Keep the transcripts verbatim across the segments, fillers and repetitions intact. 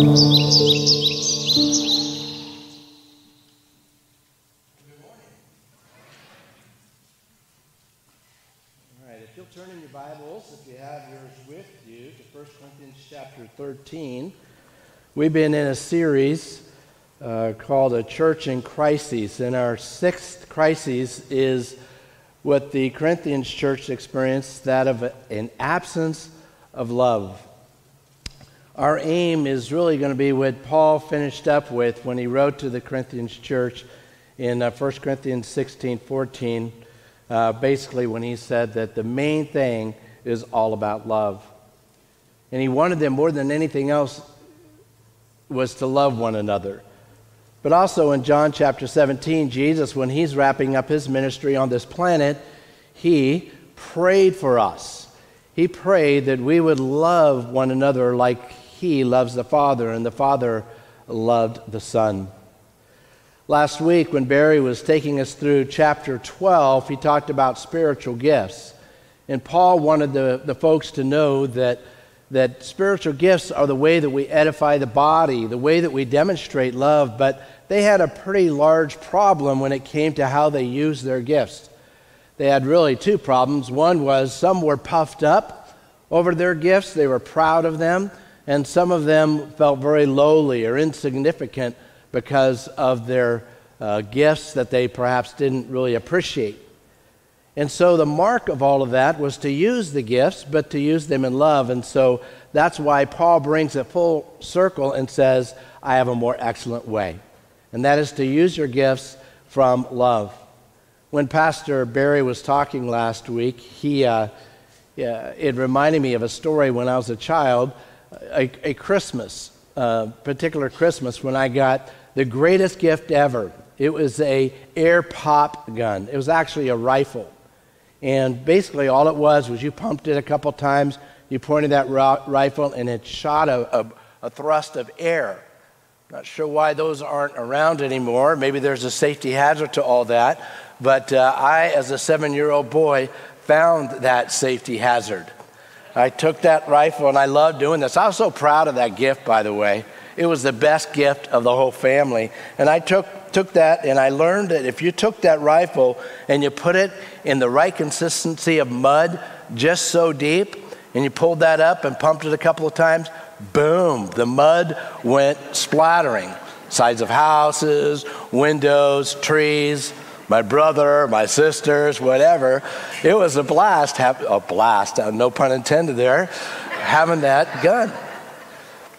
Chapter thirteen. We've been in a series uh, called A Church in Crises, and our sixth crisis is what the Corinthian church experienced, that of a, an absence of love. Our aim is really going to be what Paul finished up with when he wrote to the Corinthian church in uh, First Corinthians sixteen fourteen, uh, basically when he said that the main thing is all about love. And he wanted them more than anything else was to love one another. But also in John chapter seventeen, Jesus, when he's wrapping up his ministry on this planet, he prayed for us. He prayed that we would love one another like he loves the Father, and the Father loved the Son. Last week, when Barry was taking us through chapter twelve, he talked about spiritual gifts. And Paul wanted the, the folks to know that that spiritual gifts are the way that we edify the body, the way that we demonstrate love, but they had a pretty large problem when it came to how they used their gifts. They had really two problems. One was some were puffed up over their gifts, they were proud of them, and some of them felt very lowly or insignificant because of their uh, gifts that they perhaps didn't really appreciate. And so the mark of all of that was to use the gifts, but to use them in love. And so that's why Paul brings it full circle and says, I have a more excellent way. And that is to use your gifts from love. When Pastor Barry was talking last week, he, uh, yeah, it reminded me of a story when I was a child, a, a Christmas, a particular Christmas, when I got the greatest gift ever. It was an air pop gun. It was actually a rifle. And basically all it was was you pumped it a couple times, you pointed that rifle, and it shot a, a, a thrust of air. Not sure why those aren't around anymore. Maybe there's a safety hazard to all that. But uh, I, as a seven-year-old boy, found that safety hazard. I took that rifle, and I loved doing this. I was so proud of that gift, by the way. It was the best gift of the whole family. And I took, took that, and I learned that if you took that rifle and you put it in the right consistency of mud, just so deep, and you pulled that up and pumped it a couple of times, boom, the mud went splattering. Sides of houses, windows, trees, my brother, my sisters, whatever. It was a blast, a blast, no pun intended there, having that gun.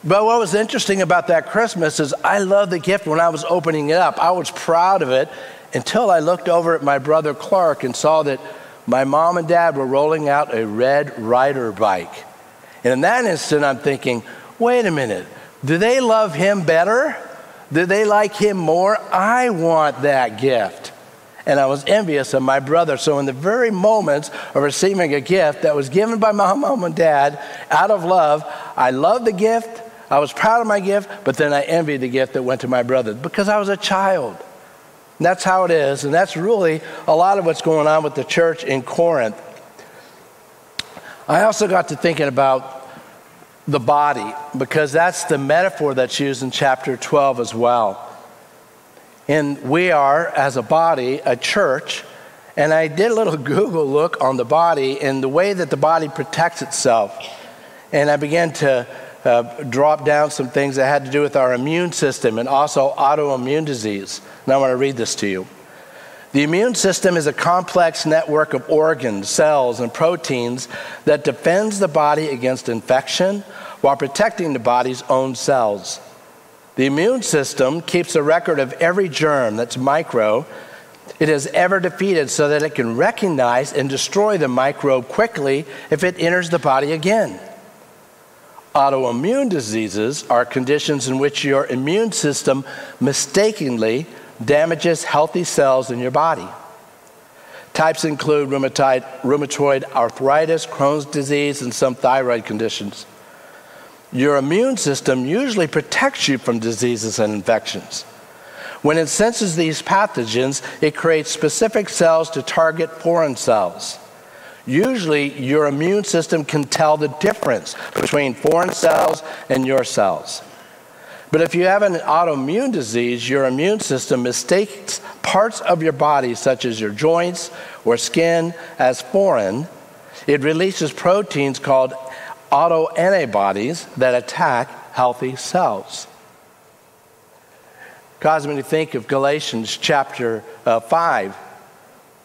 But what was interesting about that Christmas is I loved the gift when I was opening it up. I was proud of it until I looked over at my brother Clark and saw that my mom and dad were rolling out a Red Ryder bike. And in that instant, I'm thinking, wait a minute, do they love him better? Do they like him more? I want that gift. And I was envious of my brother. So in the very moments of receiving a gift that was given by my mom and dad out of love, I loved the gift. I was proud of my gift, but then I envied the gift that went to my brother because I was a child. And that's how it is, and that's really a lot of what's going on with the church in Corinth. I also got to thinking about the body because that's the metaphor that's used in chapter twelve as well. And we are, as a body, a church, and I did a little Google look on the body and the way that the body protects itself. And I began to Uh, drop down some things that had to do with our immune system and also autoimmune disease. And I want to read this to you. The immune system is a complex network of organs, cells, and proteins that defends the body against infection while protecting the body's own cells. The immune system keeps a record of every germ that's micro it has ever defeated so that it can recognize and destroy the microbe quickly if it enters the body again. Autoimmune diseases are conditions in which your immune system mistakenly damages healthy cells in your body. Types include rheumatoid arthritis, Crohn's disease, and some thyroid conditions. Your immune system usually protects you from diseases and infections. When it senses these pathogens, it creates specific cells to target foreign cells. Usually, your immune system can tell the difference between foreign cells and your cells. But if you have an autoimmune disease, your immune system mistakes parts of your body, such as your joints or skin, as foreign. It releases proteins called autoantibodies that attack healthy cells. Causes me to think of Galatians chapter uh, five.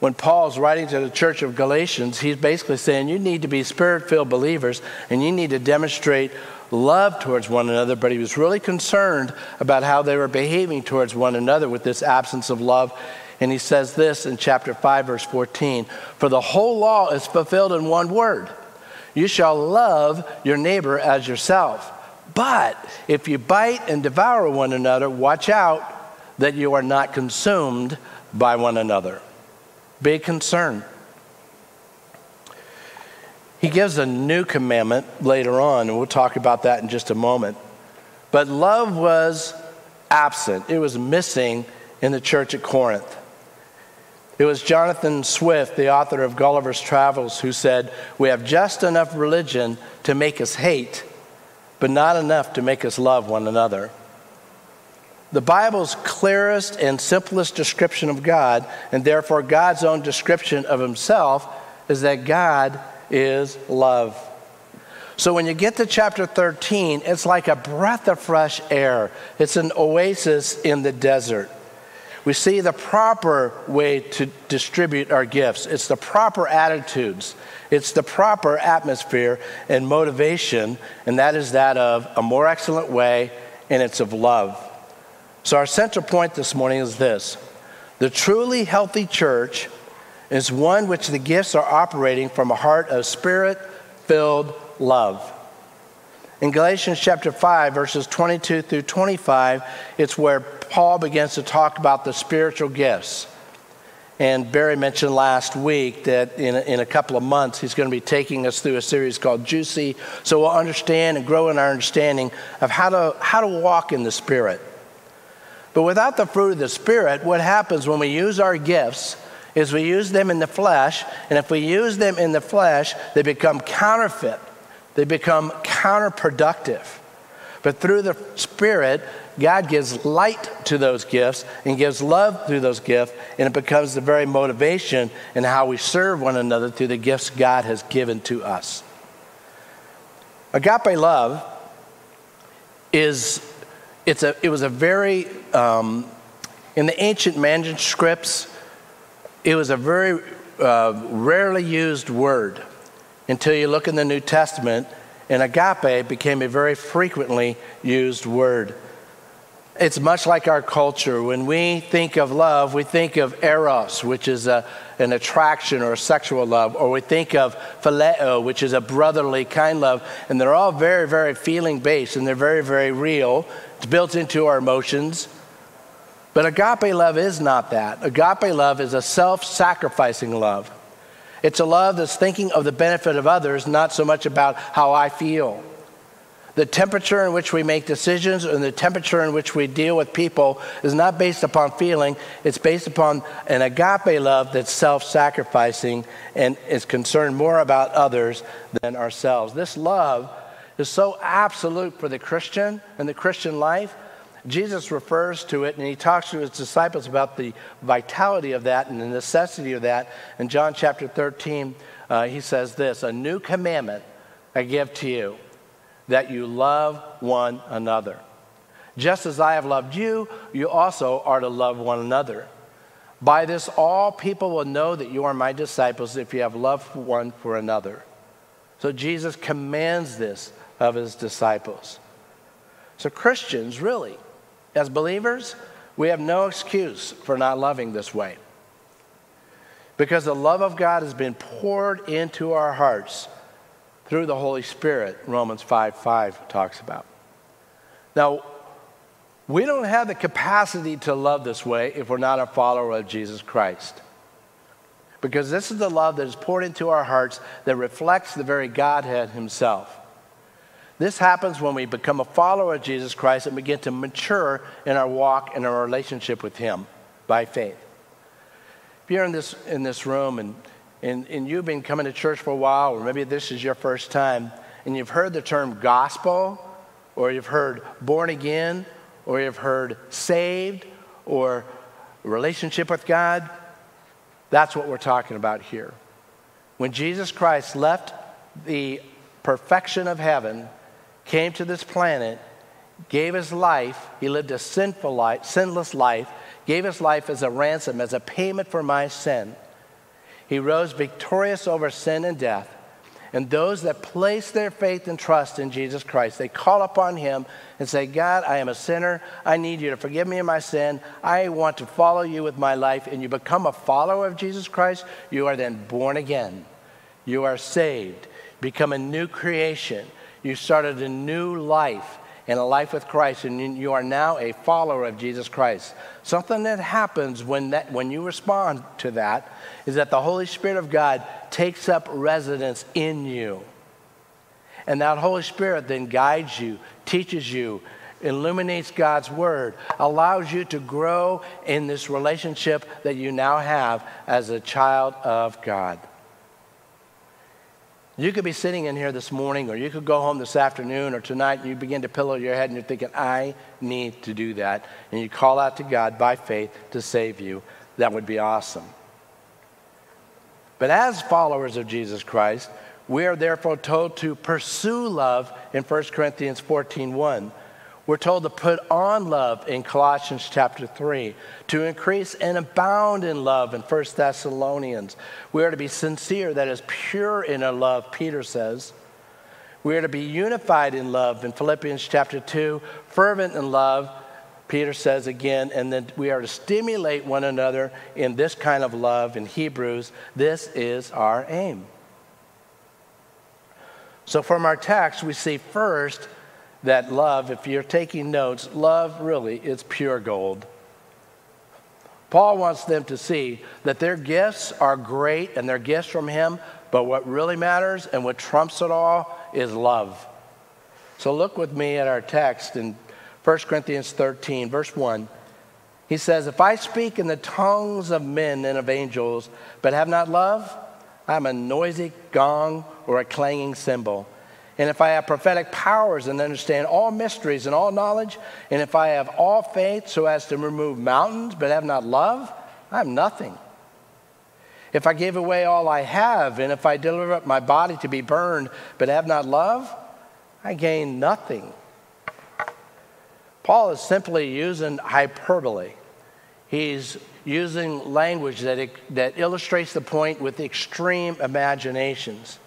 When Paul's writing to the church of Galatians, he's basically saying you need to be spirit-filled believers and you need to demonstrate love towards one another, but he was really concerned about how they were behaving towards one another with this absence of love. And he says this in chapter five, verse fourteen, "For the whole law is fulfilled in one word. You shall love your neighbor as yourself. But if you bite and devour one another, watch out that you are not consumed by one another." Big concern. He gives a new commandment later on, and we'll talk about that in just a moment. But love was absent. It was missing in the church at Corinth. It was Jonathan Swift, the author of Gulliver's Travels, who said, "We have just enough religion to make us hate, but not enough to make us love one another." The Bible's clearest and simplest description of God, and therefore God's own description of himself, is that God is love. So when you get to chapter thirteen, it's like a breath of fresh air. It's an oasis in the desert. We see the proper way to distribute our gifts. It's the proper attitudes. It's the proper atmosphere and motivation, and that is that of a more excellent way, and it's of love. So our central point this morning is this: the truly healthy church is one which the gifts are operating from a heart of spirit-filled love. In Galatians chapter five, verses twenty-two through twenty-five, it's where Paul begins to talk about the spiritual gifts. And Barry mentioned last week that in a, in a couple of months, he's going to be taking us through a series called Juicy, so we'll understand and grow in our understanding of how to, how to walk in the Spirit. But without the fruit of the Spirit, what happens when we use our gifts is we use them in the flesh, and if we use them in the flesh, they become counterfeit. They become counterproductive. But through the Spirit, God gives light to those gifts and gives love through those gifts, and it becomes the very motivation in how we serve one another through the gifts God has given to us. Agape love is... It's a, it was a very, um, in the ancient manuscripts, it was a very uh, rarely used word until you look in the New Testament, and agape became a very frequently used word. It's much like our culture. When we think of love, we think of eros, which is a, an attraction or a sexual love, or we think of phileo, which is a brotherly kind love, and they're all very, very feeling-based, and they're very, very real. It's built into our emotions. But agape love is not that. Agape love is a self-sacrificing love. It's a love that's thinking of the benefit of others, not so much about how I feel. The temperature in which we make decisions and the temperature in which we deal with people is not based upon feeling. It's based upon an agape love that's self-sacrificing and is concerned more about others than ourselves. This love is so absolute for the Christian and the Christian life. Jesus refers to it, and he talks to his disciples about the vitality of that and the necessity of that. In John chapter thirteen, uh, he says this, "A new commandment I give to you, that you love one another. Just as I have loved you, you also are to love one another. By this all people will know that you are my disciples, if you have love one for another." So Jesus commands this of his disciples. So Christians, really, as believers, we have no excuse for not loving this way, because the love of God has been poured into our hearts through the Holy Spirit, Romans five five talks about. Now, we don't have the capacity to love this way if we're not a follower of Jesus Christ, because this is the love that is poured into our hearts that reflects the very Godhead himself. This happens when we become a follower of Jesus Christ and begin to mature in our walk and our relationship with him by faith. If you're in this, in this room and, and, and you've been coming to church for a while, or maybe this is your first time, and you've heard the term gospel, or you've heard born again, or you've heard saved or relationship with God, that's what we're talking about here. When Jesus Christ left the perfection of heaven, came to this planet, gave his life, he lived a sinful life, sinless life, gave his life as a ransom, as a payment for my sin. He rose victorious over sin and death. And those that place their faith and trust in Jesus Christ, they call upon him and say, God, I am a sinner. I need you to forgive me of my sin. I want to follow you with my life. And you become a follower of Jesus Christ. You are then born again. You are saved. Become a new creation. You started a new life and a life with Christ, and you are now a follower of Jesus Christ. Something that happens when, that, when you respond to that is that the Holy Spirit of God takes up residence in you. And that Holy Spirit then guides you, teaches you, illuminates God's Word, allows you to grow in this relationship that you now have as a child of God. You could be sitting in here this morning, or you could go home this afternoon or tonight, and you begin to pillow your head and you're thinking, I need to do that. And you call out to God by faith to save you. That would be awesome. But as followers of Jesus Christ, we are therefore told to pursue love in First Corinthians fourteen one. We're told to put on love in Colossians chapter three, to increase and abound in love in First Thessalonians. We are to be sincere, that is pure in our love, Peter says. We are to be unified in love in Philippians chapter two, fervent in love, Peter says again, and then we are to stimulate one another in this kind of love in Hebrews. This is our aim. So from our text, we see first that love, if you're taking notes, love really is pure gold. Paul wants them to see that their gifts are great and their gifts from him, but what really matters and what trumps it all is love. So look with me at our text in First Corinthians thirteen, verse one. He says, if I speak in the tongues of men and of angels, but have not love, I'm a noisy gong or a clanging cymbal. And if I have prophetic powers and understand all mysteries and all knowledge, and if I have all faith so as to remove mountains but have not love, I am nothing. If I give away all I have, and if I deliver up my body to be burned but have not love, I gain nothing. Paul is simply using hyperbole. He's using language that, it, that illustrates the point with extreme imaginations.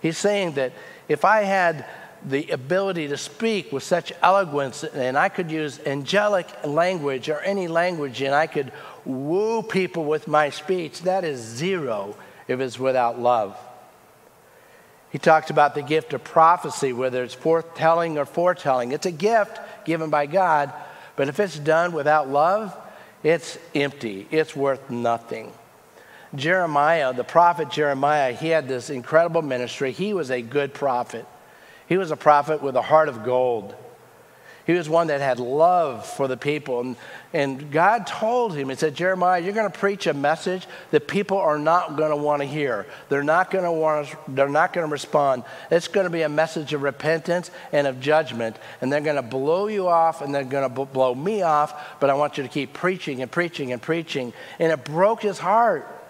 He's saying that if I had the ability to speak with such eloquence and I could use angelic language or any language and I could woo people with my speech, that is zero if it's without love. He talks about the gift of prophecy, whether it's foretelling or foretelling. It's a gift given by God, but if it's done without love, it's empty. It's worth nothing. Jeremiah, the prophet Jeremiah, he had this incredible ministry. He was a good prophet. He was a prophet with a heart of gold. He was one that had love for the people. And, and God told him, he said, Jeremiah, you're going to preach a message that people are not going to want to hear. They're not going to want to, they're not going to respond. It's going to be a message of repentance and of judgment. And they're going to blow you off and they're going to blow me off. But I want you to keep preaching and preaching and preaching. And it broke his heart,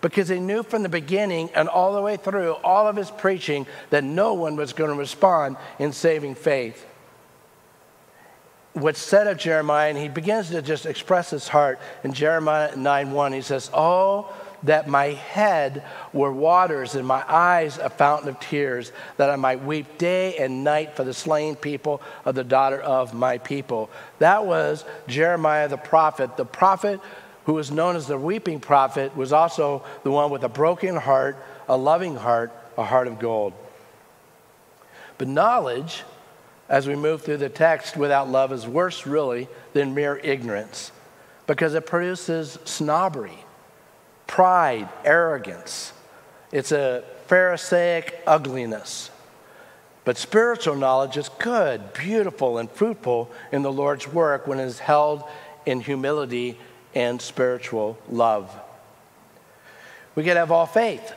because he knew from the beginning and all the way through all of his preaching that no one was going to respond in saving faith. What's said of Jeremiah, and he begins to just express his heart in Jeremiah nine one, he says, oh, that my head were waters and my eyes a fountain of tears, that I might weep day and night for the slain people of the daughter of my people. That was Jeremiah the prophet. The prophet who was known as the weeping prophet, was also the one with a broken heart, a loving heart, a heart of gold. But knowledge, as we move through the text, without love is worse, really, than mere ignorance, because it produces snobbery, pride, arrogance. It's a Pharisaic ugliness. But spiritual knowledge is good, beautiful, and fruitful in the Lord's work when it is held in humility and spiritual love. We could have all faith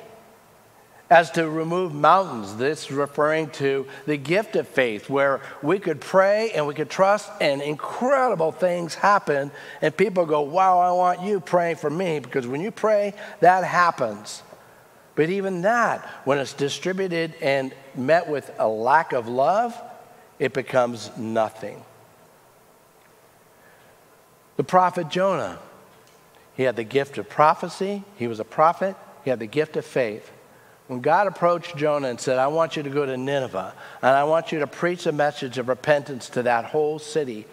As to remove mountains, this is referring to the gift of faith, where we could pray and we could trust and incredible things happen. And people go, wow, I want you praying for me, because when you pray, that happens. But even that, when it's distributed and met with a lack of love, it becomes nothing. The prophet Jonah, he had the gift of prophecy. He was a prophet. He had the gift of faith. When God approached Jonah and said, I want you to go to Nineveh, and I want you to preach a message of repentance to that whole city,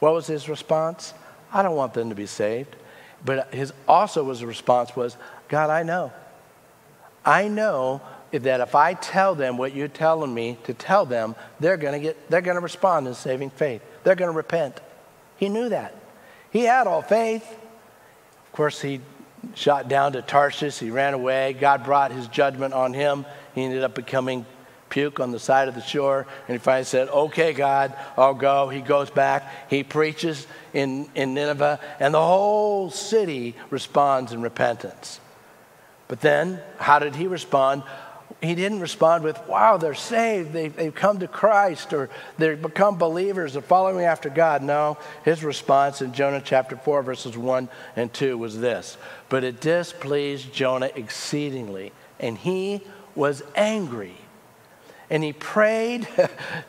what was his response? I don't want them to be saved. But his also his response was, God, I know. I know that if I tell them what you're telling me to tell them, they're going to get, they're going to respond in saving faith. They're going to repent. He knew that. He had all faith. Of course, he shot down to Tarshish. He ran away. God brought his judgment on him. He ended up becoming puke on the side of the shore. And he finally said, okay, God, I'll go. He goes back. He preaches in, in Nineveh. And the whole city responds in repentance. But then, how did he respond? He didn't respond with, wow, they're saved. They've, they've come to Christ, or they've become believers. They're following after God. No, his response in Jonah chapter four, verses one and two was this. But it displeased Jonah exceedingly, and he was angry. And he prayed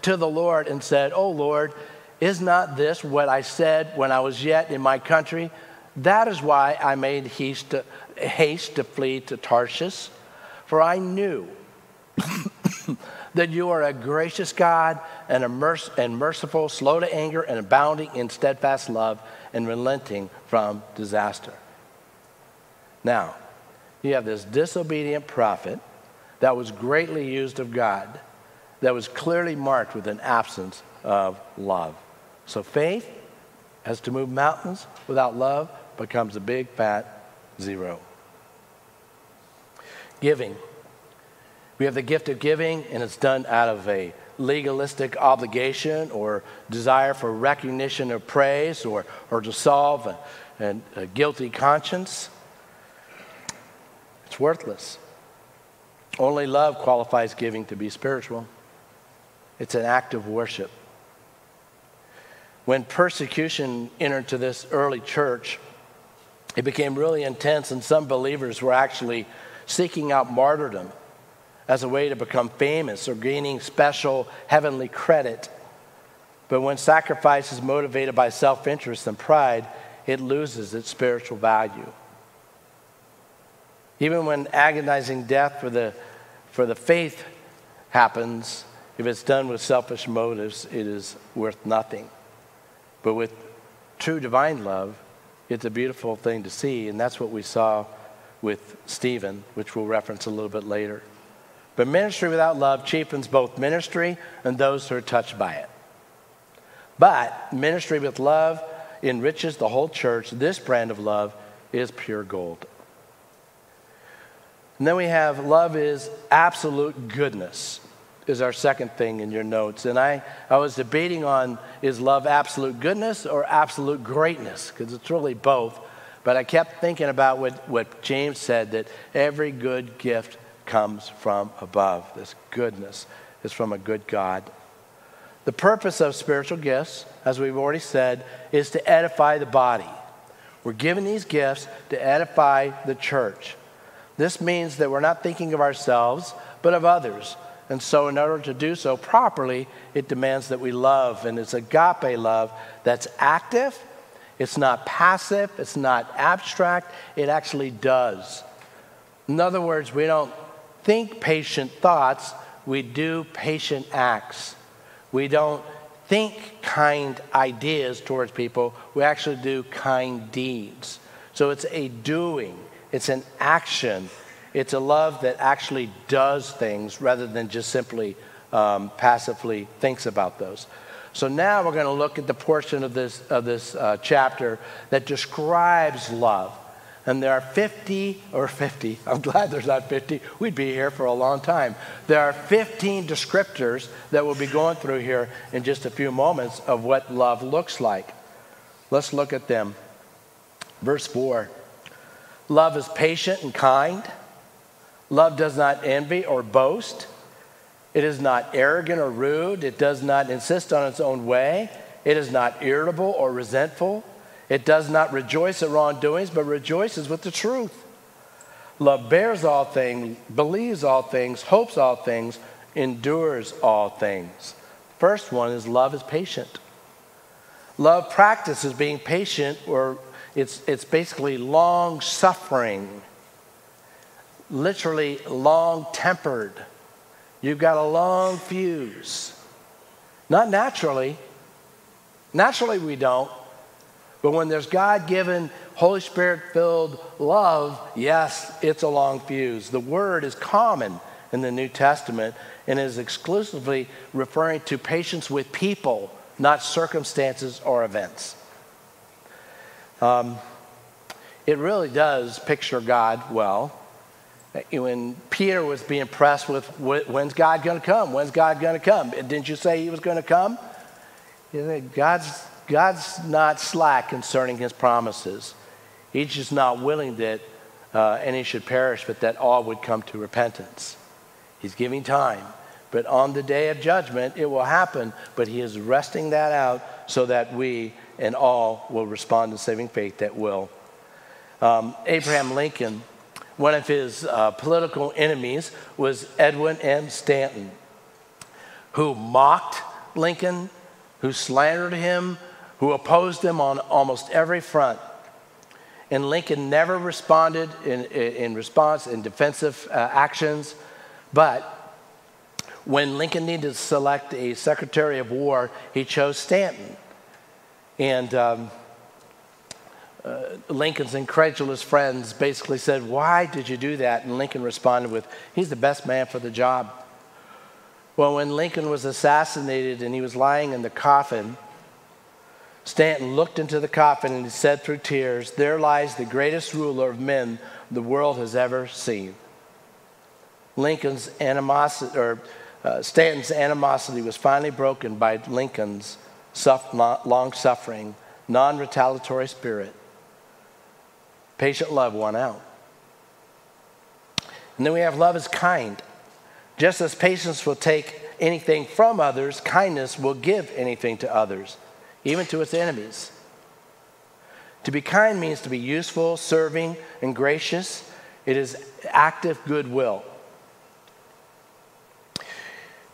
to the Lord and said, oh, Lord, is not this what I said when I was yet in my country? That is why I made haste to, haste to flee to Tarshish. For I knew that you are a gracious God and, a merc and merciful, slow to anger and abounding in steadfast love and relenting from disaster. Now, you have this disobedient prophet that was greatly used of God, that was clearly marked with an absence of love. So faith has to move mountains. Without love becomes a big fat zero. Giving. We have the gift of giving, and it's done out of a legalistic obligation or desire for recognition or praise, or, or to solve a, a, a guilty conscience. It's worthless. Only love qualifies giving to be spiritual. It's an act of worship. When persecution entered to this early church, it became really intense, and some believers were actually seeking out martyrdom as a way to become famous or gaining special heavenly credit. But when sacrifice is motivated by self-interest and pride, it loses its spiritual value. Even when agonizing death for the, for the faith happens, if it's done with selfish motives, it is worth nothing. But with true divine love, it's a beautiful thing to see, and that's what we saw with Stephen, which we'll reference a little bit later. But ministry without love cheapens both ministry and those who are touched by it. But ministry with love enriches the whole church. This brand of love is pure gold. And then we have love is absolute goodness, is our second thing in your notes. And I, I was debating on, is love absolute goodness or absolute greatness? Because it's really both. But I kept thinking about what, what James said, that every good gift comes from above. This goodness is from a good God. The purpose of spiritual gifts, as we've already said, is to edify the body. We're given these gifts to edify the church. This means that we're not thinking of ourselves, but of others. And so in order to do so properly, it demands that we love. And it's agape love that's active. It's not passive. It's not abstract. It actually does. In other words, we don't think patient thoughts. We do patient acts. We don't think kind ideas towards people. We actually do kind deeds. So it's a doing. It's an action. It's a love that actually does things rather than just simply um, passively thinks about those. So now we're going to look at the portion of this, of this uh, chapter that describes love. And there are fifty, or fifty, I'm glad there's not fifty. We'd be here for a long time. There are fifteen descriptors that we'll be going through here in just a few moments of what love looks like. Let's look at them. Verse four, love is patient and kind. Love does not envy or boast. It is not arrogant or rude. It does not insist on its own way. It is not irritable or resentful. It does not rejoice at wrongdoings, but rejoices with the truth. Love bears all things, believes all things, hopes all things, endures all things. First one is love is patient. Love practices being patient, or it's, it's basically long-suffering, literally long-tempered. You've got a long fuse. Not naturally. Naturally we don't. But when there's God-given, Holy Spirit-filled love, yes, it's a long fuse. The word is common in the New Testament and is exclusively referring to patience with people, not circumstances or events. Um, it really does picture God well. When Peter was being pressed with, when's God going to come? When's God going to come? Didn't you say he was going to come? You know, God's, God's not slack concerning his promises. He's just not willing that uh, any should perish, but that all would come to repentance. He's giving time. But on the day of judgment, it will happen. But he is resting that out so that we and all will respond in saving faith that will. Um, Abraham Lincoln, one of his uh, political enemies was Edwin M. Stanton, who mocked Lincoln, who slandered him, who opposed him on almost every front. And Lincoln never responded in, in response in defensive uh, actions. But when Lincoln needed to select a Secretary of War, he chose Stanton. And um, Uh, Lincoln's incredulous friends basically said, why did you do that? And Lincoln responded with, he's the best man for the job. Well, when Lincoln was assassinated and he was lying in the coffin, Stanton looked into the coffin and he said through tears, there lies the greatest ruler of men the world has ever seen. Lincoln's animosity, or uh, Stanton's animosity was finally broken by Lincoln's long-suffering, non-retaliatory spirit. Patient love won out. And then we have love is kind. Just as patience will take anything from others, kindness will give anything to others, even to its enemies. To be kind means to be useful, serving, and gracious. It is active goodwill.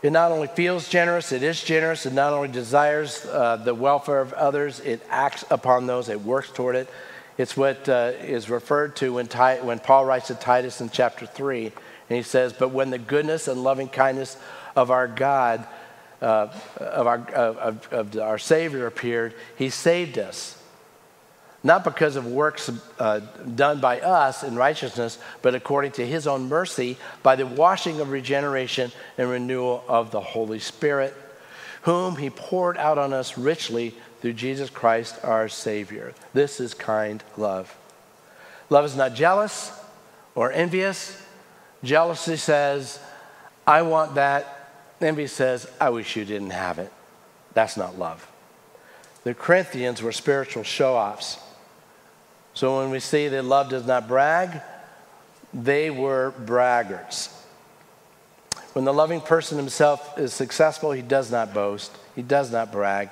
It not only feels generous, it is generous. It not only desires uh, the welfare of others, it acts upon those, it works toward it. It's what uh, is referred to when, when Paul writes to Titus in chapter three, and he says, but when the goodness and loving kindness of our God, uh, of, our, of, of our Savior appeared, he saved us. Not because of works uh, done by us in righteousness, but according to his own mercy by the washing of regeneration and renewal of the Holy Spirit, whom he poured out on us richly through Jesus Christ our Savior. This is kind love. Love is not jealous or envious. Jealousy says, I want that. Envy says, I wish you didn't have it. That's not love. The Corinthians were spiritual show-offs. So when we see that love does not brag, they were braggarts. When the loving person himself is successful, he does not boast. He does not brag.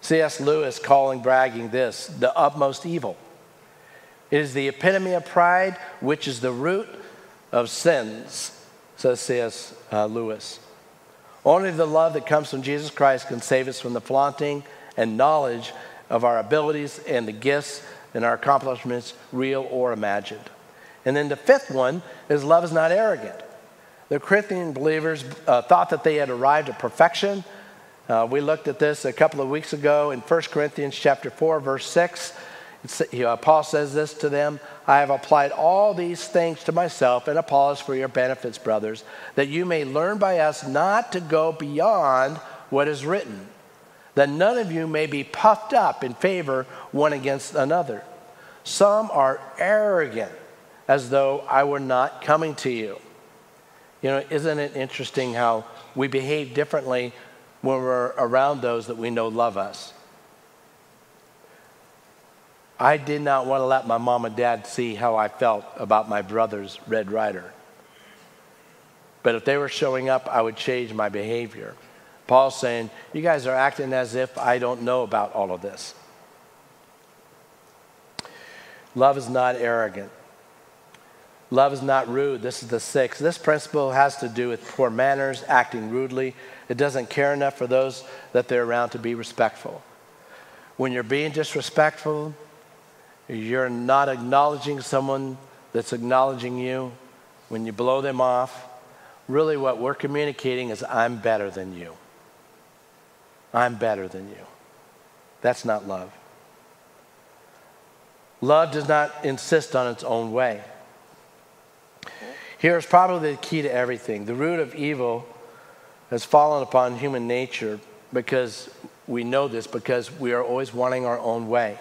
C S Lewis calling bragging this, the utmost evil. It is the epitome of pride, which is the root of sins, says C S Lewis. Only the love that comes from Jesus Christ can save us from the flaunting and knowledge of our abilities and the gifts and our accomplishments, real or imagined. And then the fifth one is love is not arrogant. The Corinthian believers uh, thought that they had arrived at perfection. Uh, we looked at this a couple of weeks ago in First Corinthians chapter four, verse six. It's, uh, Paul says this to them, I have applied all these things to myself and Apollos for your benefits, brothers, that you may learn by us not to go beyond what is written, that none of you may be puffed up in favor one against another. Some are arrogant, as though I were not coming to you. You know, isn't it interesting how we behave differently when we're around those that we know love us? I did not want to let my mom and dad see how I felt about my brother's Red Ryder. But if they were showing up, I would change my behavior. Paul's saying, you guys are acting as if I don't know about all of this. Love is not arrogant. Love is not rude. This is the sixth. This principle has to do with poor manners, acting rudely. It doesn't care enough for those that they're around to be respectful. When you're being disrespectful, you're not acknowledging someone that's acknowledging you. When you blow them off, really what we're communicating is I'm better than you. I'm better than you. That's not love. Love does not insist on its own way. Here is probably the key to everything. The root of evil has fallen upon human nature because we know this, because we are always wanting our own way.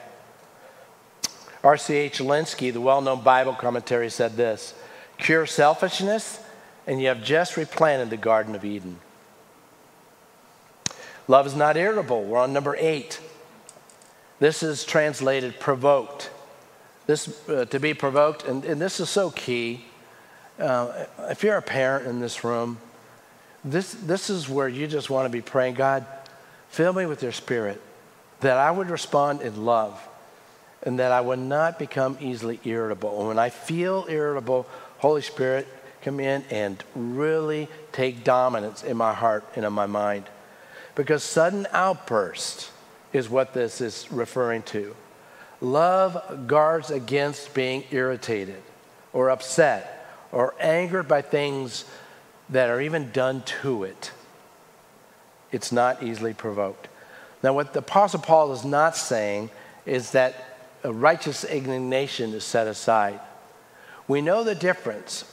R C H Lenski, the well-known Bible commentary, said this: cure selfishness and you have just replanted the Garden of Eden. Love is not irritable. We're on number eight. This is translated provoked. This, uh, to be provoked, and, and this is so key. Uh, if you're a parent in this room, this, this is where you just want to be praying, God, fill me with your spirit, that I would respond in love and that I would not become easily irritable. And when I feel irritable, Holy Spirit, come in and really take dominance in my heart and in my mind. Because sudden outburst is what this is referring to. Love guards against being irritated or upset or angered by things that are even done to it. It's not easily provoked. Now, what the Apostle Paul is not saying is that a righteous indignation is set aside. We know the difference.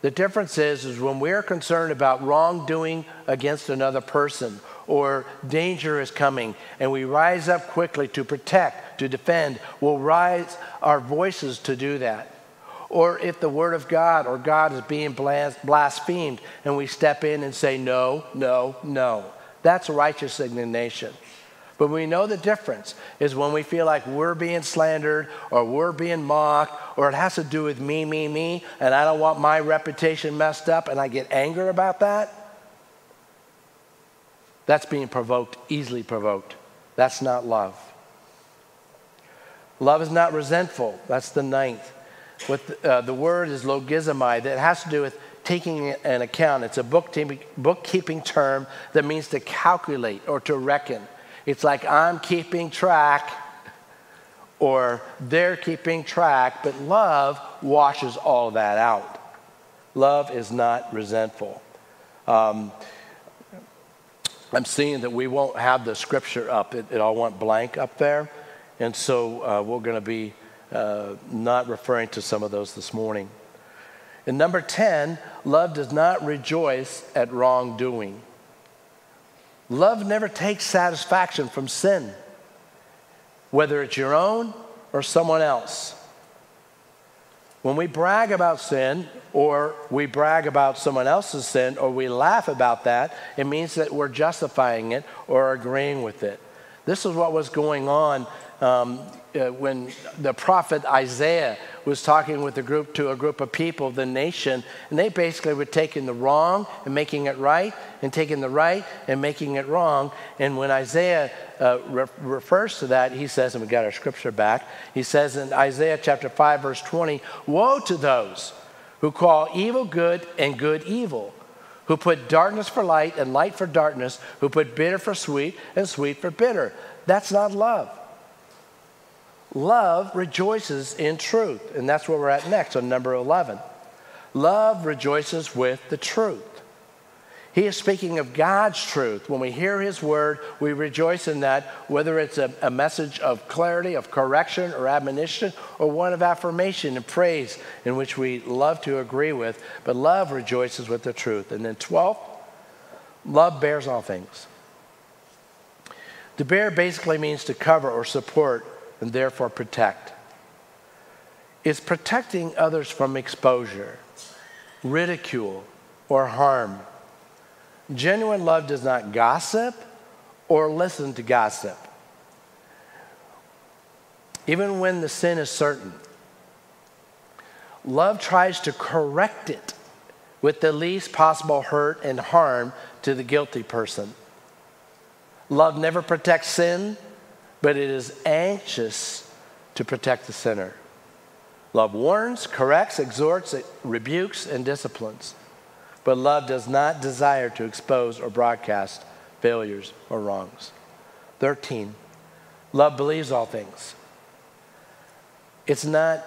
The difference is, is when we're concerned about wrongdoing against another person or danger is coming and we rise up quickly to protect, to defend, we'll rise our voices to do that. Or if the word of God or God is being blasphemed and we step in and say, no, no, no. That's righteous indignation. But we know the difference is when we feel like we're being slandered or we're being mocked or it has to do with me, me, me, and I don't want my reputation messed up and I get angry about that. That's being provoked, easily provoked. That's not love. Love is not resentful. That's the ninth. With, uh, the word is logizomai, that has to do with taking an account. It's a bookkeeping term that means to calculate or to reckon. It's like I'm keeping track or they're keeping track, but love washes all that out. Love is not resentful. Um, I'm seeing that we won't have the scripture up. It, it all went blank up there, and so uh, we're going to be Uh, not referring to some of those this morning. And number ten, love does not rejoice at wrongdoing. Love never takes satisfaction from sin, whether it's your own or someone else. When we brag about sin or we brag about someone else's sin or we laugh about that, it means that we're justifying it or agreeing with it. This is what was going on Um, uh, when the prophet Isaiah was talking with a group to a group of people, the nation, and they basically were taking the wrong and making it right, and taking the right and making it wrong. And when Isaiah uh, re refers to that, he says, and we got our scripture back, he says in Isaiah chapter five, verse twenty, woe to those who call evil good and good evil, who put darkness for light and light for darkness, who put bitter for sweet and sweet for bitter. That's not love. Love rejoices in truth, and that's where we're at next on number eleven. Love rejoices with the truth. He is speaking of God's truth. When we hear his word, we rejoice in that, whether it's a, a message of clarity, of correction, or admonition, or one of affirmation and praise in which we love to agree with, but love rejoices with the truth. And then twelfth, love bears all things. To bear basically means to cover or support, and therefore protect. It's protecting others from exposure, ridicule, or harm. Genuine love does not gossip or listen to gossip. Even when the sin is certain, love tries to correct it with the least possible hurt and harm to the guilty person. Love never protects sin, but it is anxious to protect the sinner. Love warns, corrects, exhorts, rebukes, and disciplines. But love does not desire to expose or broadcast failures or wrongs. thirteen, love believes all things. It's not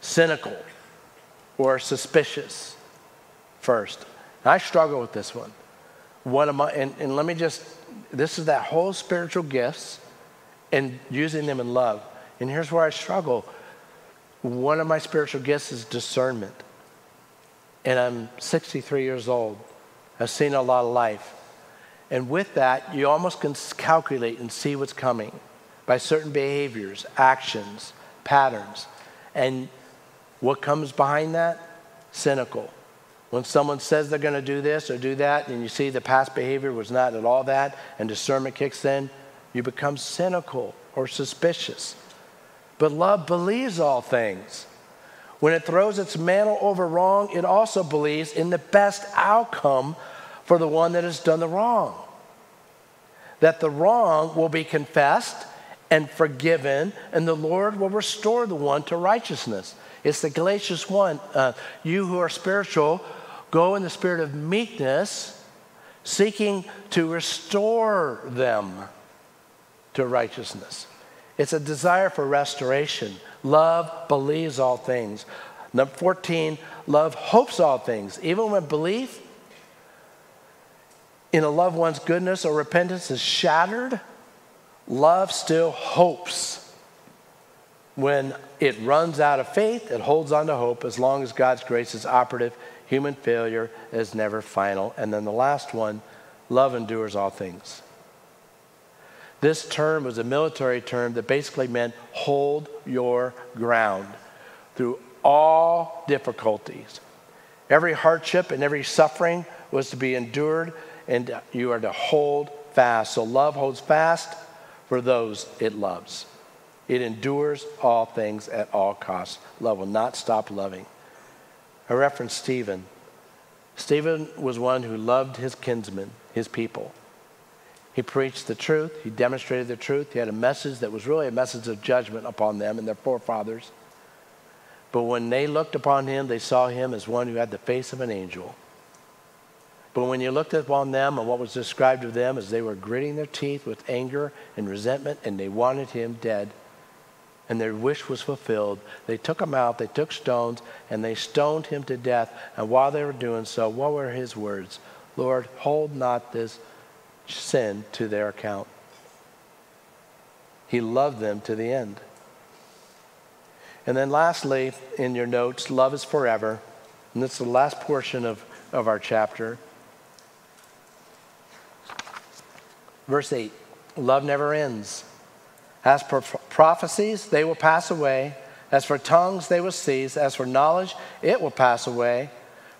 cynical or suspicious first. I struggle with this one. One of my, and, and let me just, this is that whole spiritual gifts and using them in love. And here's where I struggle. One of my spiritual gifts is discernment. And I'm sixty-three years old. I've seen a lot of life. And with that, you almost can calculate and see what's coming by certain behaviors, actions, patterns. And what comes behind that? Cynical. When someone says they're going to do this or do that, and you see the past behavior was not at all that, and discernment kicks in, you become cynical or suspicious. But love believes all things. When it throws its mantle over wrong, it also believes in the best outcome for the one that has done the wrong. That the wrong will be confessed and forgiven, and the Lord will restore the one to righteousness. It's the Galatians one, uh, you who are spiritual, go in the spirit of meekness, seeking to restore them to righteousness. It's a desire for restoration. Love believes all things. Number fourteen, love hopes all things. Even when belief in a loved one's goodness or repentance is shattered, love still hopes. When it runs out of faith, it holds on to hope. As long as God's grace is operative, human failure is never final. And then the last one, love endures all things. This term was a military term that basically meant hold your ground through all difficulties. Every hardship and every suffering was to be endured, and you are to hold fast. So love holds fast for those it loves. It endures all things at all costs. Love will not stop loving. I reference Stephen. Stephen was one who loved his kinsmen, his people. He preached the truth. He demonstrated the truth. He had a message that was really a message of judgment upon them and their forefathers. But when they looked upon him, they saw him as one who had the face of an angel. But when you looked upon them and what was described of them as they were gritting their teeth with anger and resentment, and they wanted him dead, and their wish was fulfilled, they took him out, they took stones, and they stoned him to death. And while they were doing so, what were his words? Lord, hold not this sin to their account. He loved them to the end. And then lastly, in your notes, love is forever. And this is the last portion of, of our chapter. Verse eight, love never ends. As for prophecies, they will pass away. As for tongues, they will cease. As for knowledge, it will pass away.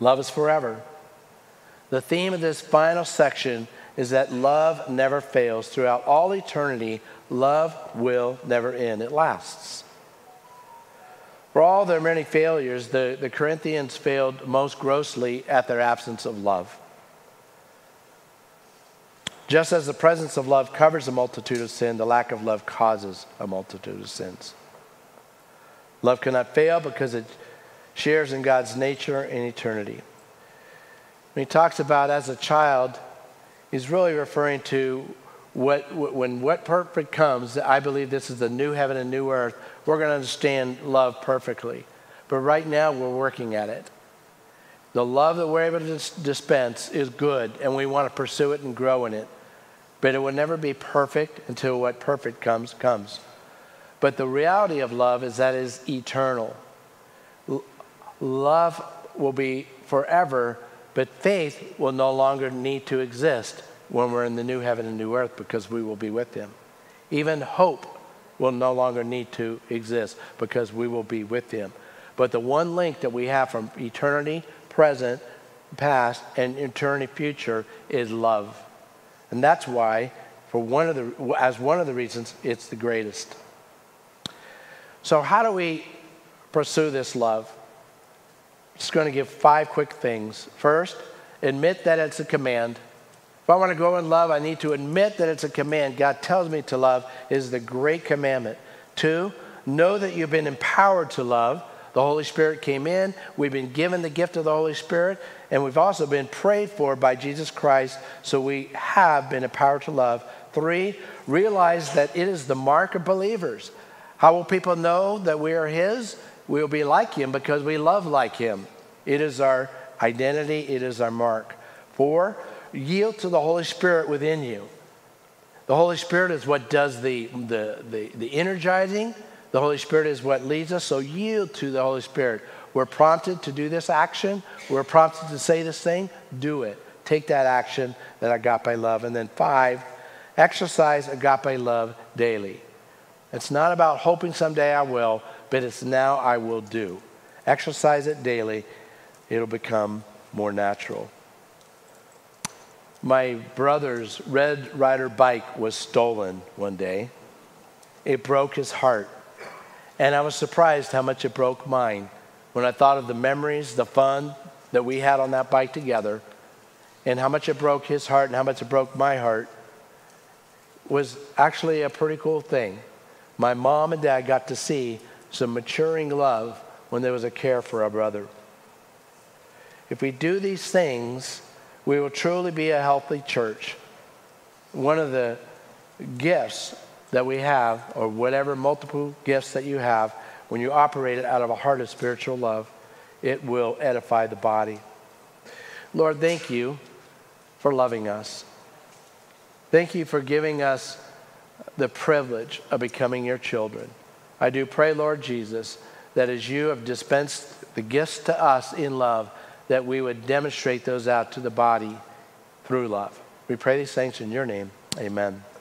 Love is forever. The theme of this final section is that love never fails. Throughout all eternity, love will never end. It lasts. For all their many failures, the, the Corinthians failed most grossly at their absence of love. Just as the presence of love covers a multitude of sin, the lack of love causes a multitude of sins. Love cannot fail because it shares in God's nature in eternity. When he talks about as a child, he's really referring to what, when what perfect comes, I believe this is the new heaven and new earth, we're going to understand love perfectly. But right now, we're working at it. The love that we're able to dispense is good, and we want to pursue it and grow in it. But it will never be perfect until what perfect comes, comes. But the reality of love is that it is eternal. Love will be forever, but faith will no longer need to exist when we're in the new heaven and new earth, because we will be with him. Even hope will no longer need to exist, because we will be with him. But the one link that we have from eternity present, past, and eternity future is love. And that's why, for one of the, as one of the reasons, it's the greatest. So how do we pursue this love? I'm just going to give five quick things. First, admit that it's a command. If I want to grow in love, I need to admit that it's a command. God tells me to love. It is the great commandment. Two, know that you've been empowered to love. The Holy Spirit came in. We've been given the gift of the Holy Spirit. And we've also been prayed for by Jesus Christ. So we have been empowered to love. Three, realize that it is the mark of believers. How will people know that we are his? We will be like him because we love like him. It is our identity. It is our mark. Four, yield to the Holy Spirit within you. The Holy Spirit is what does the, the, the, the energizing. The Holy Spirit is what leads us, so yield to the Holy Spirit. We're prompted to do this action. We're prompted to say this thing. Do it. Take that action that agape love. And then five, exercise agape love daily. It's not about hoping someday I will, but it's now I will do. Exercise it daily. It'll become more natural. My brother's Red Rider bike was stolen one day. It broke his heart. And I was surprised how much it broke mine when I thought of the memories, the fun that we had on that bike together, and how much it broke his heart and how much it broke my heart was actually a pretty cool thing. My mom and dad got to see some maturing love when there was a care for our brother. If we do these things, we will truly be a healthy church. One of the gifts that we have, or whatever multiple gifts that you have, when you operate it out of a heart of spiritual love, it will edify the body. Lord, thank you for loving us. Thank you for giving us the privilege of becoming your children. I do pray, Lord Jesus, that as you have dispensed the gifts to us in love, that we would demonstrate those out to the body through love. We pray these things in your name. Amen.